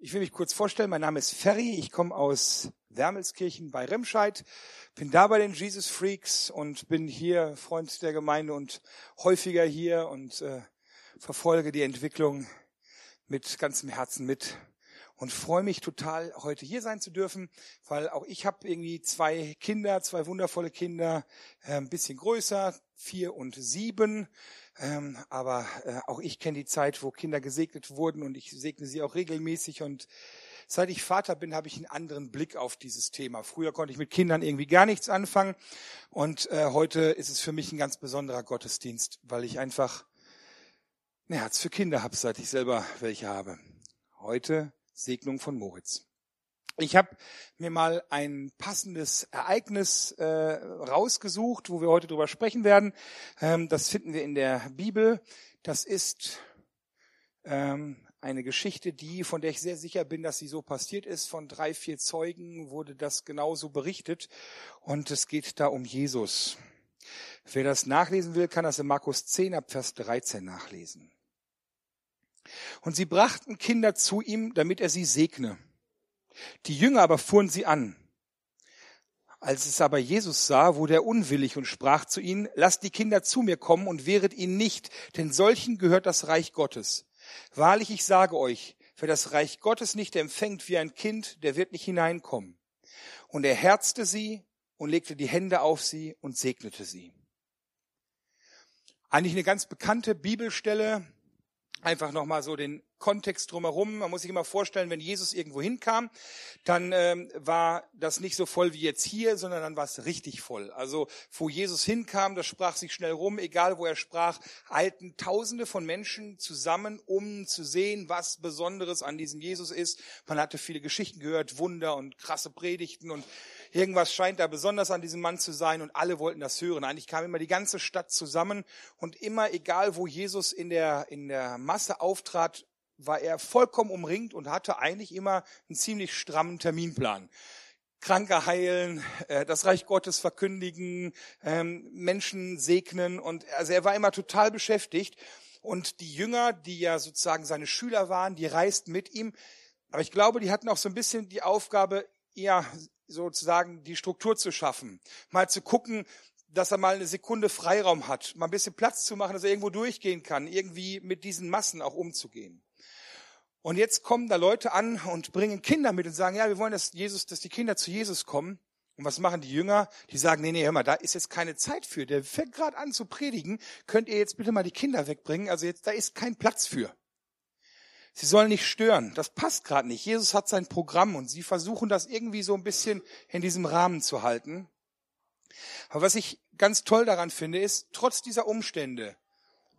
Ich will mich kurz vorstellen, mein Name ist Ferry, ich komme aus Wermelskirchen bei Remscheid, bin da bei den Jesus Freaks und bin hier Freund der Gemeinde und häufiger hier und verfolge die Entwicklung mit ganzem Herzen mit und freue mich total, heute hier sein zu dürfen, weil auch ich habe irgendwie zwei wundervolle Kinder, ein bisschen größer, 4 und 7, aber auch ich kenne die Zeit, wo Kinder gesegnet wurden und ich segne sie auch regelmäßig und seit ich Vater bin, habe ich einen anderen Blick auf dieses Thema. Früher konnte ich mit Kindern irgendwie gar nichts anfangen und heute ist es für mich ein ganz besonderer Gottesdienst, weil ich einfach ein Herz für Kinder habe, seit ich selber welche habe. Heute Segnung von Moritz. Ich habe mir mal ein passendes Ereignis rausgesucht, wo wir heute drüber sprechen werden. Das finden wir in der Bibel. Das ist eine Geschichte, von der ich sehr sicher bin, dass sie so passiert ist. Von 3, 4 Zeugen wurde das genauso berichtet. Und es geht da um Jesus. Wer das nachlesen will, kann das in Markus 10 ab Vers 13 nachlesen. Und sie brachten Kinder zu ihm, damit er sie segne. Die Jünger aber fuhren sie an. Als es aber Jesus sah, wurde er unwillig und sprach zu ihnen: Lasst die Kinder zu mir kommen und wehret ihnen nicht, denn solchen gehört das Reich Gottes. Wahrlich, ich sage euch, wer das Reich Gottes nicht empfängt wie ein Kind, der wird nicht hineinkommen. Und er herzte sie und legte die Hände auf sie und segnete sie. Eigentlich eine ganz bekannte Bibelstelle. Einfach nochmal so den Kontext drumherum. Man muss sich immer vorstellen, wenn Jesus irgendwo hinkam, dann war das nicht so voll wie jetzt hier, sondern dann war es richtig voll. Also wo Jesus hinkam, das sprach sich schnell rum. Egal, wo er sprach, eilten Tausende von Menschen zusammen, um zu sehen, was Besonderes an diesem Jesus ist. Man hatte viele Geschichten gehört, Wunder und krasse Predigten und irgendwas scheint da besonders an diesem Mann zu sein und alle wollten das hören. Eigentlich kam immer die ganze Stadt zusammen und immer, egal wo Jesus in der Masse auftrat, war er vollkommen umringt und hatte eigentlich immer einen ziemlich strammen Terminplan. Kranke heilen, das Reich Gottes verkündigen, Menschen segnen und also er war immer total beschäftigt und die Jünger, die ja sozusagen seine Schüler waren, die reisten mit ihm, aber ich glaube, die hatten auch so ein bisschen die Aufgabe, eher sozusagen die Struktur zu schaffen, mal zu gucken, dass er mal eine Sekunde Freiraum hat, mal ein bisschen Platz zu machen, dass er irgendwo durchgehen kann, irgendwie mit diesen Massen auch umzugehen. Und jetzt kommen da Leute an und bringen Kinder mit und sagen, ja, wir wollen, dass die Kinder zu Jesus kommen. Und was machen die Jünger? Die sagen, nee, hör mal, da ist jetzt keine Zeit für. Der fängt gerade an zu predigen. Könnt ihr jetzt bitte mal die Kinder wegbringen? Also jetzt, da ist kein Platz für. Sie sollen nicht stören. Das passt gerade nicht. Jesus hat sein Programm und sie versuchen das irgendwie so ein bisschen in diesem Rahmen zu halten. Aber was ich ganz toll daran finde, ist, trotz dieser Umstände,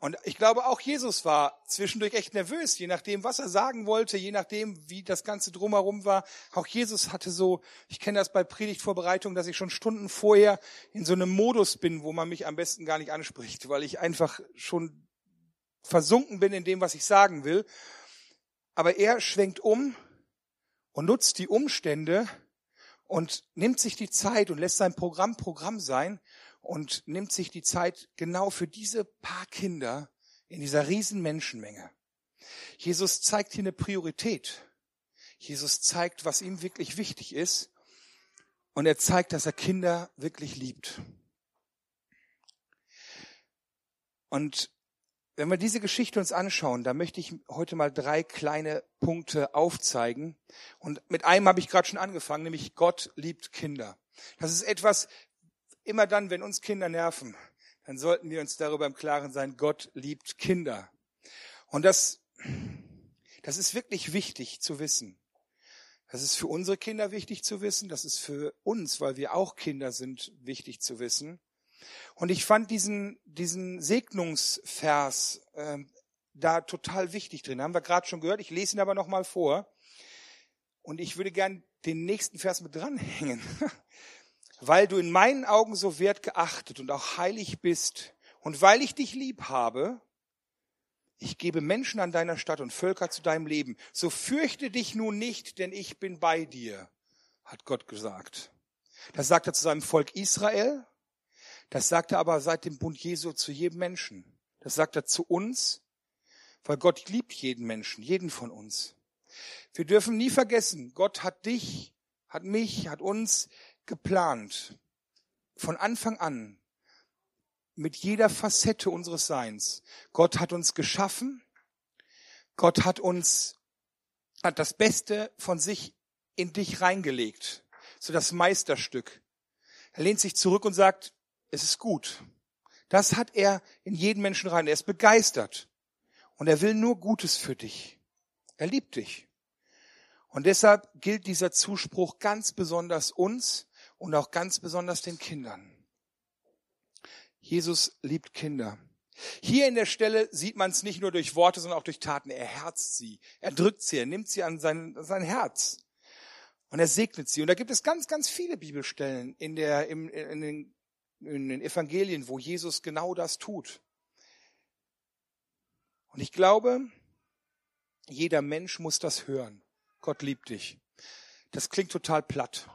und ich glaube, auch Jesus war zwischendurch echt nervös, je nachdem, was er sagen wollte, je nachdem, wie das Ganze drumherum war. Auch Jesus hatte so, ich kenne das bei Predigtvorbereitung, dass ich schon Stunden vorher in so einem Modus bin, wo man mich am besten gar nicht anspricht, weil ich einfach schon versunken bin in dem, was ich sagen will. Aber er schwenkt um und nutzt die Umstände und nimmt sich die Zeit und lässt sein Programm sein. Und nimmt sich die Zeit genau für diese paar Kinder in dieser riesen Menschenmenge. Jesus zeigt hier eine Priorität. Jesus zeigt, was ihm wirklich wichtig ist. Und er zeigt, dass er Kinder wirklich liebt. Und wenn wir diese Geschichte uns anschauen, da möchte ich heute mal 3 kleine Punkte aufzeigen. Und mit einem habe ich gerade schon angefangen, nämlich Gott liebt Kinder. Das ist etwas. Immer dann, wenn uns Kinder nerven, dann sollten wir uns darüber im Klaren sein, Gott liebt Kinder. Und das ist wirklich wichtig zu wissen. Das ist für unsere Kinder wichtig zu wissen. Das ist für uns, weil wir auch Kinder sind, wichtig zu wissen. Und ich fand diesen Segnungsvers da total wichtig drin. Haben wir gerade schon gehört. Ich lese ihn aber nochmal vor. Und ich würde gern den nächsten Vers mit dranhängen. Weil du in meinen Augen so wertgeachtet und auch heilig bist und weil ich dich lieb habe, ich gebe Menschen an deiner Stadt und Völker zu deinem Leben. So fürchte dich nun nicht, denn ich bin bei dir, hat Gott gesagt. Das sagt er zu seinem Volk Israel, das sagt er aber seit dem Bund Jesu zu jedem Menschen. Das sagt er zu uns, weil Gott liebt jeden Menschen, jeden von uns. Wir dürfen nie vergessen, Gott hat dich, hat mich, hat uns geplant. Von Anfang an, mit jeder Facette unseres Seins. Gott hat uns geschaffen. Gott hat das Beste von sich in dich reingelegt. So das Meisterstück. Er lehnt sich zurück und sagt, es ist gut. Das hat er in jeden Menschen rein. Er ist begeistert. Und er will nur Gutes für dich. Er liebt dich. Und deshalb gilt dieser Zuspruch ganz besonders uns und auch ganz besonders den Kindern. Jesus liebt Kinder. Hier in der Stelle sieht man es nicht nur durch Worte, sondern auch durch Taten. Er herzt sie, er drückt sie, er nimmt sie an sein Herz. Und er segnet sie. Und da gibt es ganz, ganz viele Bibelstellen in den Evangelien, wo Jesus genau das tut. Und ich glaube, jeder Mensch muss das hören. Gott liebt dich. Das klingt total platt.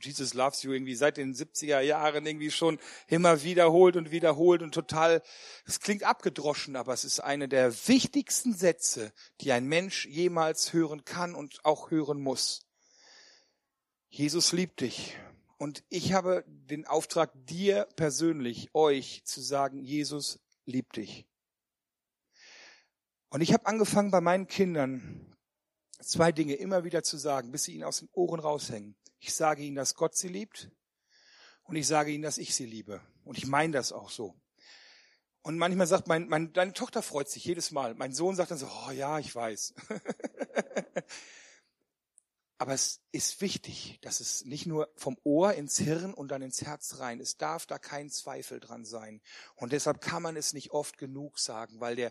Jesus loves you irgendwie seit den 70er Jahren irgendwie schon immer wiederholt und total, es klingt abgedroschen, aber es ist eine der wichtigsten Sätze, die ein Mensch jemals hören kann und auch hören muss. Jesus liebt dich. Und ich habe den Auftrag, dir persönlich, euch zu sagen, Jesus liebt dich. Und ich habe angefangen, bei meinen Kindern 2 Dinge immer wieder zu sagen, bis sie ihnen aus den Ohren raushängen. Ich sage ihnen, dass Gott sie liebt und ich sage ihnen, dass ich sie liebe. Und ich meine das auch so. Und manchmal sagt deine Tochter freut sich jedes Mal. Mein Sohn sagt dann so, oh ja, ich weiß. Aber es ist wichtig, dass es nicht nur vom Ohr ins Hirn und dann ins Herz rein. Es darf da kein Zweifel dran sein. Und deshalb kann man es nicht oft genug sagen, weil der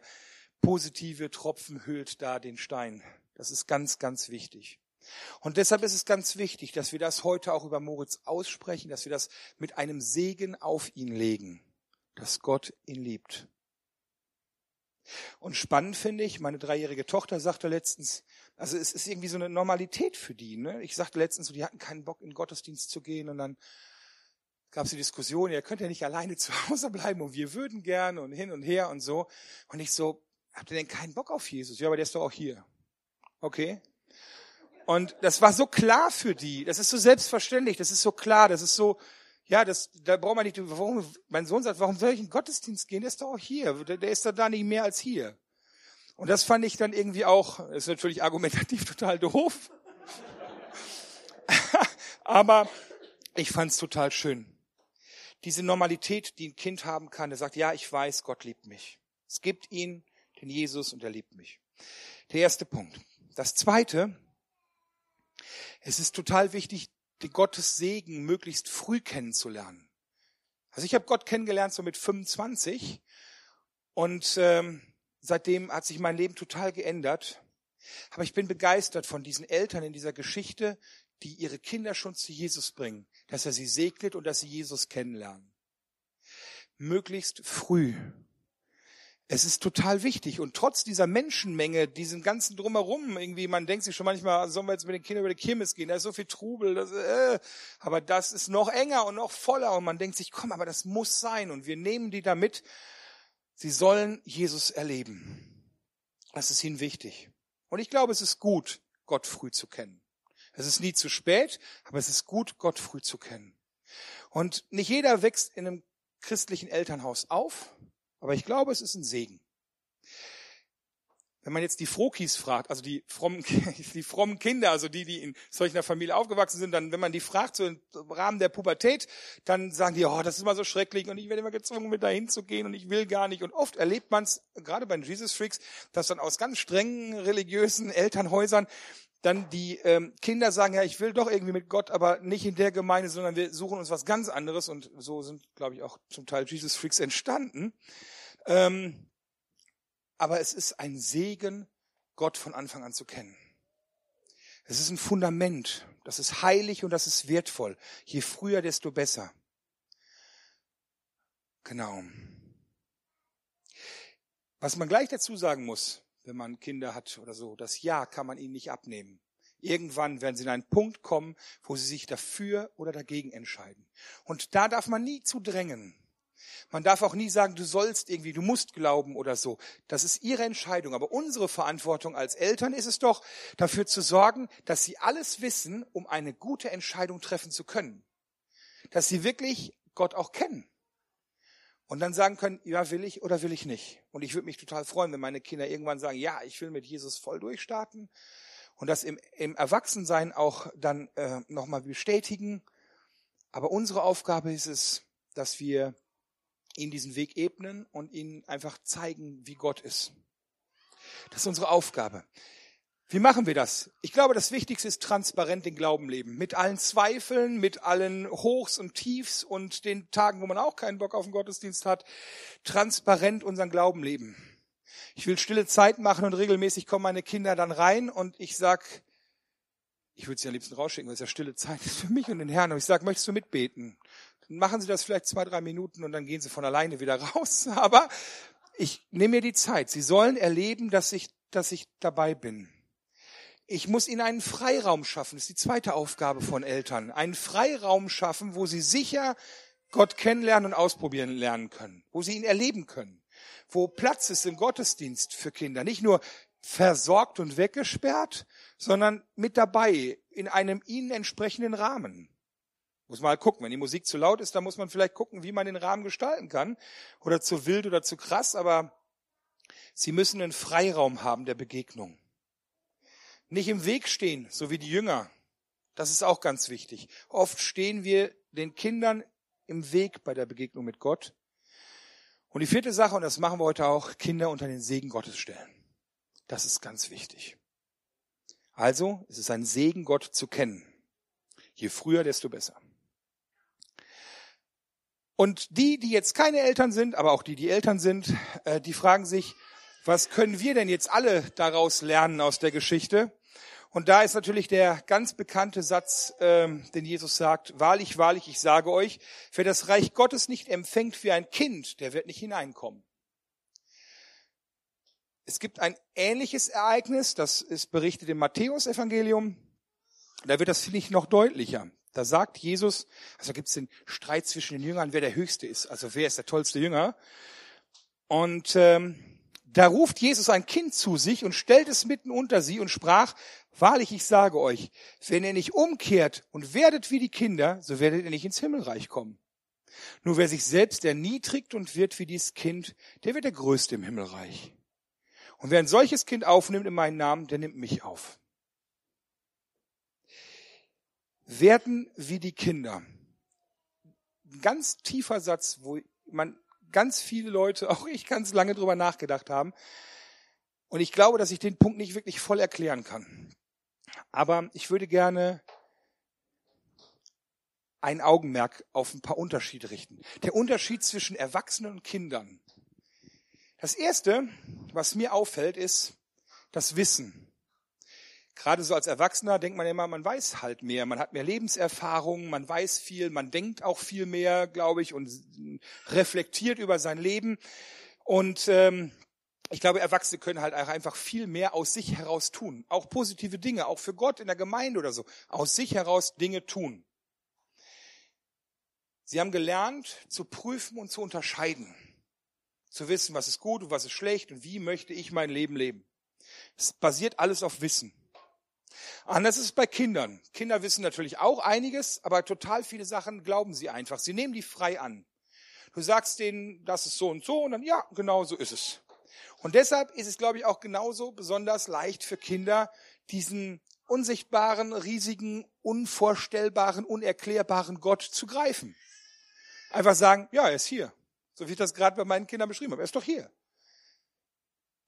positive Tropfen hüllt da den Stein. Das ist ganz, ganz wichtig. Und deshalb ist es ganz wichtig, dass wir das heute auch über Moritz aussprechen, dass wir das mit einem Segen auf ihn legen, dass Gott ihn liebt. Und spannend finde ich, meine 3-jährige Tochter sagte letztens, also es ist irgendwie so eine Normalität für die, ne? Ich sagte letztens, so, die hatten keinen Bock, in den Gottesdienst zu gehen und dann gab es die Diskussion, ihr könnt ja nicht alleine zu Hause bleiben und wir würden gern und hin und her und so. Und ich so, habt ihr denn keinen Bock auf Jesus? Ja, aber der ist doch auch hier. Okay. Und das war so klar für die, das ist so selbstverständlich, das ist so klar, das ist so... Ja, da braucht man nicht, mein Sohn sagt, warum soll ich in den Gottesdienst gehen? Der ist doch auch hier. Der ist doch da nicht mehr als hier. Und das fand ich dann irgendwie auch, ist natürlich argumentativ total doof. Aber ich fand's total schön. Diese Normalität, die ein Kind haben kann, der sagt, ja, ich weiß, Gott liebt mich. Es gibt ihn, den Jesus, und er liebt mich. Der erste Punkt. Das zweite, es ist total wichtig, den Gottes Segen möglichst früh kennenzulernen. Also ich habe Gott kennengelernt so mit 25 und seitdem hat sich mein Leben total geändert. Aber ich bin begeistert von diesen Eltern in dieser Geschichte, die ihre Kinder schon zu Jesus bringen, dass er sie segnet und dass sie Jesus kennenlernen. Möglichst früh. Es ist total wichtig und trotz dieser Menschenmenge, diesem ganzen Drumherum, irgendwie, man denkt sich schon manchmal, sollen wir jetzt mit den Kindern über die Kirmes gehen, da ist so viel Trubel, aber das ist noch enger und noch voller und man denkt sich, komm, aber das muss sein und wir nehmen die da mit, sie sollen Jesus erleben. Das ist ihnen wichtig. Und ich glaube, es ist gut, Gott früh zu kennen. Es ist nie zu spät, aber es ist gut, Gott früh zu kennen. Und nicht jeder wächst in einem christlichen Elternhaus auf, aber ich glaube, es ist ein Segen. Wenn man jetzt die Frokis fragt, also die frommen Kinder, also die in solch einer Familie aufgewachsen sind, dann, wenn man die fragt, so im Rahmen der Pubertät, dann sagen die, oh, das ist immer so schrecklich und ich werde immer gezwungen, mit da hinzugehen und ich will gar nicht. Und oft erlebt man es, gerade bei den Jesus Freaks, dass dann aus ganz strengen religiösen Elternhäusern dann die Kinder sagen, ja, ich will doch irgendwie mit Gott, aber nicht in der Gemeinde, sondern wir suchen uns was ganz anderes. Und so sind, glaube ich, auch zum Teil Jesus Freaks entstanden. Aber es ist ein Segen, Gott von Anfang an zu kennen. Es ist ein Fundament, das ist heilig und das ist wertvoll. Je früher, desto besser. Genau. Was man gleich dazu sagen muss, wenn man Kinder hat oder so, das Ja kann man ihnen nicht abnehmen. Irgendwann werden sie in einen Punkt kommen, wo sie sich dafür oder dagegen entscheiden. Und da darf man nie zu drängen. Man darf auch nie sagen, du sollst irgendwie, du musst glauben oder so. Das ist ihre Entscheidung. Aber unsere Verantwortung als Eltern ist es doch, dafür zu sorgen, dass sie alles wissen, um eine gute Entscheidung treffen zu können. Dass sie wirklich Gott auch kennen. Und dann sagen können, ja, will ich oder will ich nicht. Und ich würde mich total freuen, wenn meine Kinder irgendwann sagen, ja, ich will mit Jesus voll durchstarten. Und das im Erwachsensein auch dann nochmal bestätigen. Aber unsere Aufgabe ist es, dass wir ihnen diesen Weg ebnen und ihnen einfach zeigen, wie Gott ist. Das ist unsere Aufgabe. Wie machen wir das? Ich glaube, das Wichtigste ist transparent den Glauben leben. Mit allen Zweifeln, mit allen Hochs und Tiefs und den Tagen, wo man auch keinen Bock auf den Gottesdienst hat, transparent unseren Glauben leben. Ich will stille Zeit machen und regelmäßig kommen meine Kinder dann rein und ich sag, ich würde sie am liebsten rausschicken, weil es ja stille Zeit ist für mich und den Herrn. Und ich sag, möchtest du mitbeten? Machen Sie das vielleicht 2-3 Minuten und dann gehen Sie von alleine wieder raus. Aber ich nehme mir die Zeit. Sie sollen erleben, dass ich dabei bin. Ich muss ihnen einen Freiraum schaffen. Das ist die zweite Aufgabe von Eltern. Einen Freiraum schaffen, wo sie sicher Gott kennenlernen und ausprobieren lernen können. Wo sie ihn erleben können. Wo Platz ist im Gottesdienst für Kinder. Nicht nur versorgt und weggesperrt, sondern mit dabei in einem ihnen entsprechenden Rahmen. Muss mal gucken, wenn die Musik zu laut ist, dann muss man vielleicht gucken, wie man den Rahmen gestalten kann. Oder zu wild oder zu krass, aber sie müssen einen Freiraum haben der Begegnung. Nicht im Weg stehen, so wie die Jünger. Das ist auch ganz wichtig. Oft stehen wir den Kindern im Weg bei der Begegnung mit Gott. Und die vierte Sache, und das machen wir heute auch, Kinder unter den Segen Gottes stellen. Das ist ganz wichtig. Also, es ist ein Segen, Gott zu kennen. Je früher, desto besser. Und die jetzt keine Eltern sind, aber auch die Eltern sind, die fragen sich, was können wir denn jetzt alle daraus lernen aus der Geschichte? Und da ist natürlich der ganz bekannte Satz, den Jesus sagt, wahrlich, wahrlich, ich sage euch, wer das Reich Gottes nicht empfängt wie ein Kind, der wird nicht hineinkommen. Es gibt ein ähnliches Ereignis, das ist berichtet im Matthäus-Evangelium. Da wird das, finde ich, noch deutlicher. Da sagt Jesus, also gibt es den Streit zwischen den Jüngern, wer der Höchste ist, also wer ist der tollste Jünger. Und da ruft Jesus ein Kind zu sich und stellt es mitten unter sie und sprach, wahrlich, ich sage euch, wenn ihr nicht umkehrt und werdet wie die Kinder, so werdet ihr nicht ins Himmelreich kommen. Nur wer sich selbst erniedrigt und wird wie dieses Kind, der wird der Größte im Himmelreich. Und wer ein solches Kind aufnimmt in meinen Namen, der nimmt mich auf. Werden wie die Kinder. Ein ganz tiefer Satz, wo man ganz viele Leute, auch ich, ganz lange drüber nachgedacht haben. Und ich glaube, dass ich den Punkt nicht wirklich voll erklären kann. Aber ich würde gerne ein Augenmerk auf ein paar Unterschiede richten. Der Unterschied zwischen Erwachsenen und Kindern. Das Erste, was mir auffällt, ist das Wissen. Gerade so als Erwachsener denkt man immer, man weiß halt mehr, man hat mehr Lebenserfahrung, man weiß viel, man denkt auch viel mehr, glaube ich, und reflektiert über sein Leben. Und ich glaube, Erwachsene können halt auch einfach viel mehr aus sich heraus tun. Auch positive Dinge, auch für Gott in der Gemeinde oder so. Aus sich heraus Dinge tun. Sie haben gelernt, zu prüfen und zu unterscheiden. Zu wissen, was ist gut und was ist schlecht und wie möchte ich mein Leben leben. Es basiert alles auf Wissen. Anders ist es bei Kindern. Kinder wissen natürlich auch einiges, aber total viele Sachen glauben sie einfach. Sie nehmen die frei an. Du sagst denen, das ist so und dann, ja, genau so ist es. Und deshalb ist es, glaube ich, auch genauso besonders leicht für Kinder, diesen unsichtbaren, riesigen, unvorstellbaren, unerklärbaren Gott zu greifen. Einfach sagen, ja, er ist hier. So wie ich das gerade bei meinen Kindern beschrieben habe. Er ist doch hier.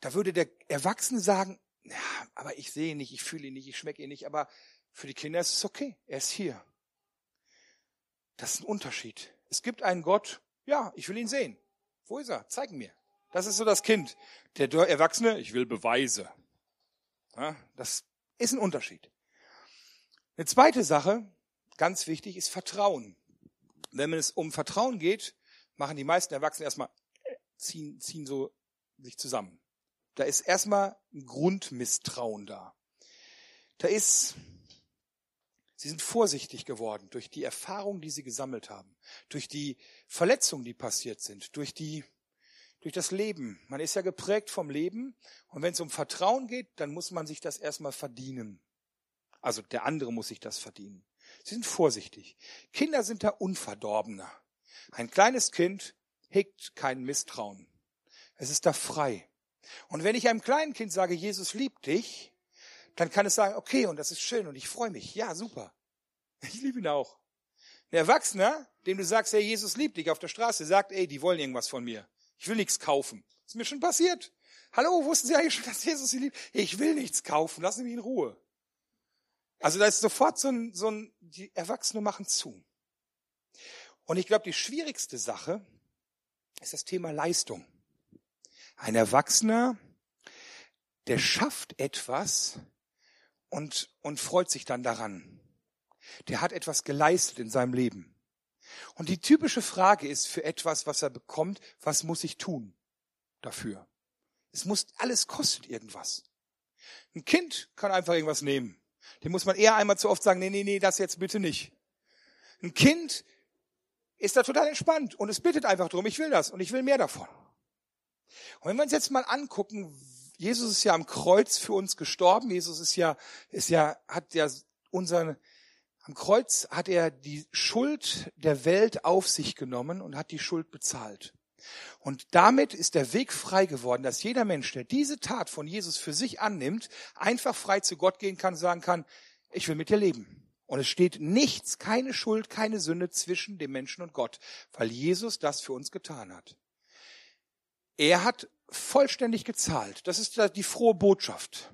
Da würde der Erwachsene sagen, ja, aber ich sehe ihn nicht, ich fühle ihn nicht, ich schmecke ihn nicht, aber für die Kinder ist es okay, er ist hier. Das ist ein Unterschied. Es gibt einen Gott, ja, ich will ihn sehen. Wo ist er? Zeig mir. Das ist so das Kind. Der Erwachsene, ich will Beweise. Ja, das ist ein Unterschied. Eine zweite Sache, ganz wichtig, ist Vertrauen. Wenn es um Vertrauen geht, machen die meisten Erwachsenen erstmal, ziehen so sich zusammen. Da ist erstmal ein Grundmisstrauen da. Da ist, Sie sind vorsichtig geworden durch die Erfahrung, die sie gesammelt haben, durch die Verletzungen, die passiert sind, durch das Leben. Man ist ja geprägt vom Leben und wenn es um Vertrauen geht, dann muss man sich das erstmal verdienen. Also der andere muss sich das verdienen. Sie sind vorsichtig. Kinder sind da unverdorbener. Ein kleines Kind hegt kein Misstrauen. Es ist da frei. Und wenn ich einem kleinen Kind sage, Jesus liebt dich, dann kann es sagen, okay, und das ist schön und ich freue mich. Ja, super. Ich liebe ihn auch. Ein Erwachsener, dem du sagst, hey, Jesus liebt dich auf der Straße, sagt, ey, die wollen irgendwas von mir. Ich will nichts kaufen. Ist mir schon passiert. Hallo, wussten Sie eigentlich schon, dass Jesus Sie liebt? Ich will nichts kaufen, lassen Sie mich in Ruhe. Also da ist sofort die Erwachsene machen zu. Und ich glaube, die schwierigste Sache ist das Thema Leistung. Ein Erwachsener, der schafft etwas und freut sich dann daran. Der hat etwas geleistet in seinem Leben. Und die typische Frage ist für etwas, was er bekommt, was muss ich tun dafür? Alles kostet irgendwas. Ein Kind kann einfach irgendwas nehmen. Dem muss man eher einmal zu oft sagen, nee, das jetzt bitte nicht. Ein Kind ist da total entspannt und es bittet einfach drum, ich will das und ich will mehr davon. Und wenn wir uns jetzt mal angucken, Jesus ist ja am Kreuz für uns gestorben. Jesus am Kreuz hat er die Schuld der Welt auf sich genommen und hat die Schuld bezahlt. Und damit ist der Weg frei geworden, dass jeder Mensch, der diese Tat von Jesus für sich annimmt, einfach frei zu Gott gehen kann und sagen kann, ich will mit dir leben. Und es steht nichts, keine Schuld, keine Sünde zwischen dem Menschen und Gott, weil Jesus das für uns getan hat. Er hat vollständig gezahlt. Das ist die frohe Botschaft.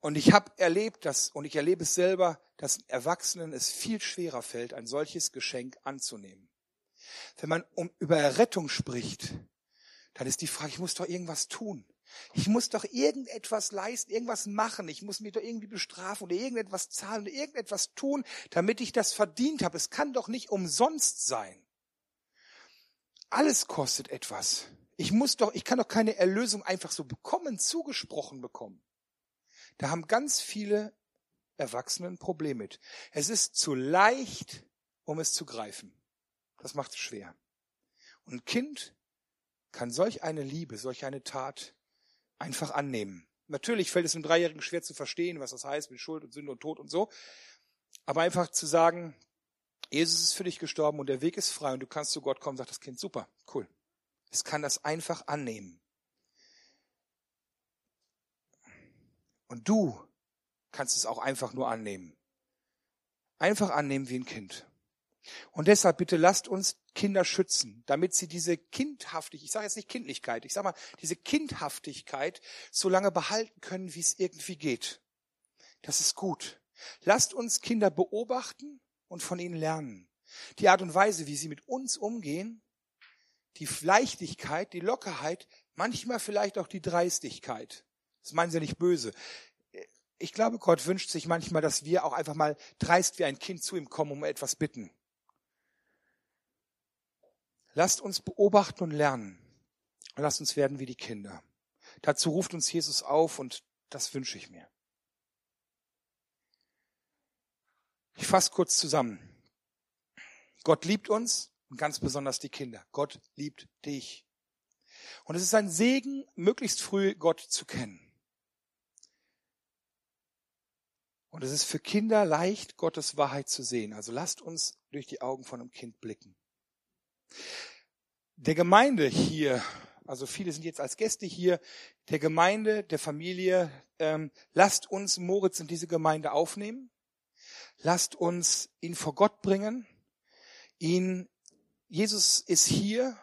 Und ich habe erlebt das, und ich erlebe es selber, dass Erwachsenen es viel schwerer fällt, ein solches Geschenk anzunehmen. Wenn man über Errettung spricht, dann ist die Frage, ich muss doch irgendwas tun. Ich muss doch irgendetwas leisten, irgendwas machen. Ich muss mich doch irgendwie bestrafen oder irgendetwas zahlen oder irgendetwas tun, damit ich das verdient habe. Es kann doch nicht umsonst sein. Alles kostet etwas. Ich kann doch keine Erlösung einfach so zugesprochen bekommen. Da haben ganz viele Erwachsene ein Problem mit. Es ist zu leicht, um es zu greifen. Das macht es schwer. Und ein Kind kann solch eine Liebe, solch eine Tat einfach annehmen. Natürlich fällt es einem Dreijährigen schwer zu verstehen, was das heißt mit Schuld und Sünde und Tod und so. Aber einfach zu sagen, Jesus ist für dich gestorben und der Weg ist frei und du kannst zu Gott kommen, sagt das Kind, super, cool. Es kann das einfach annehmen. Und du kannst es auch einfach nur annehmen. Einfach annehmen wie ein Kind. Und deshalb bitte lasst uns Kinder schützen, damit sie diese diese Kindhaftigkeit so lange behalten können, wie es irgendwie geht. Das ist gut. Lasst uns Kinder beobachten und von ihnen lernen. Die Art und Weise, wie sie mit uns umgehen, die Leichtigkeit, die Lockerheit, manchmal vielleicht auch die Dreistigkeit. Das meinen sie nicht böse. Ich glaube, Gott wünscht sich manchmal, dass wir auch einfach mal dreist wie ein Kind zu ihm kommen, um etwas bitten. Lasst uns beobachten und lernen. Lasst uns werden wie die Kinder. Dazu ruft uns Jesus auf und das wünsche ich mir. Ich fasse kurz zusammen. Gott liebt uns und ganz besonders die Kinder. Gott liebt dich. Und es ist ein Segen, möglichst früh Gott zu kennen. Und es ist für Kinder leicht, Gottes Wahrheit zu sehen. Also lasst uns durch die Augen von einem Kind blicken. Der Gemeinde hier, also viele sind jetzt als Gäste hier, der Gemeinde, der Familie, lasst uns Moritz in diese Gemeinde aufnehmen, lasst uns ihn vor Gott bringen, Jesus ist hier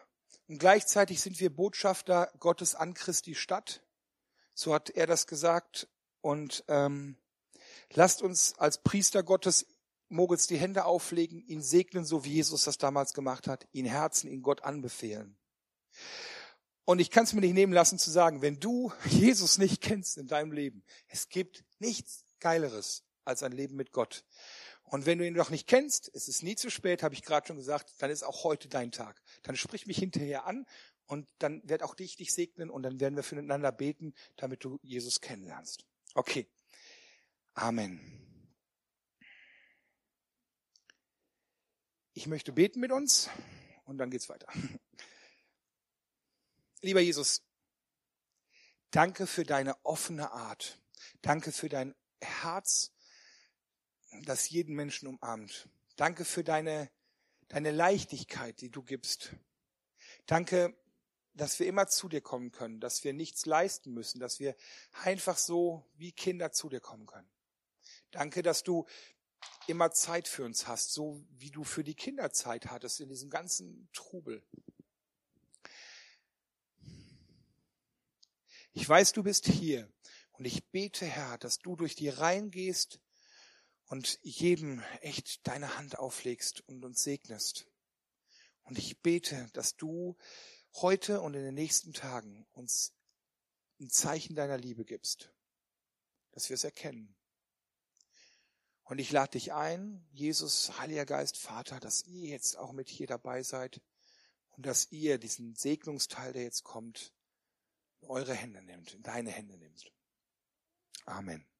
und gleichzeitig sind wir Botschafter Gottes an Christi Stadt, so hat er das gesagt und lasst uns als Priester Gottes Moritz die Hände auflegen, ihn segnen, so wie Jesus das damals gemacht hat, ihn Gott anbefehlen. Und ich kann es mir nicht nehmen lassen zu sagen, wenn du Jesus nicht kennst in deinem Leben, es gibt nichts Geileres als ein Leben mit Gott. Und wenn du ihn noch nicht kennst, es ist nie zu spät, habe ich gerade schon gesagt, dann ist auch heute dein Tag. Dann sprich mich hinterher an und dann wird auch dich segnen und dann werden wir füreinander beten, damit du Jesus kennenlernst. Okay. Amen. Ich möchte beten mit uns und dann geht's weiter. Lieber Jesus, danke für deine offene Art. Danke für dein Herz, das jeden Menschen umarmt. Danke für deine Leichtigkeit, die du gibst. Danke, dass wir immer zu dir kommen können, dass wir nichts leisten müssen, dass wir einfach so wie Kinder zu dir kommen können. Danke, dass du immer Zeit für uns hast, so wie du für die Kinder Zeit hattest in diesem ganzen Trubel. Ich weiß, du bist hier und ich bete, Herr, dass du durch die Reihen gehst und jedem echt deine Hand auflegst und uns segnest. Und ich bete, dass du heute und in den nächsten Tagen uns ein Zeichen deiner Liebe gibst, dass wir es erkennen. Und ich lade dich ein, Jesus, Heiliger Geist, Vater, dass ihr jetzt auch mit hier dabei seid und dass ihr diesen Segnungsteil, der jetzt kommt, in deine Hände nimmt. Amen.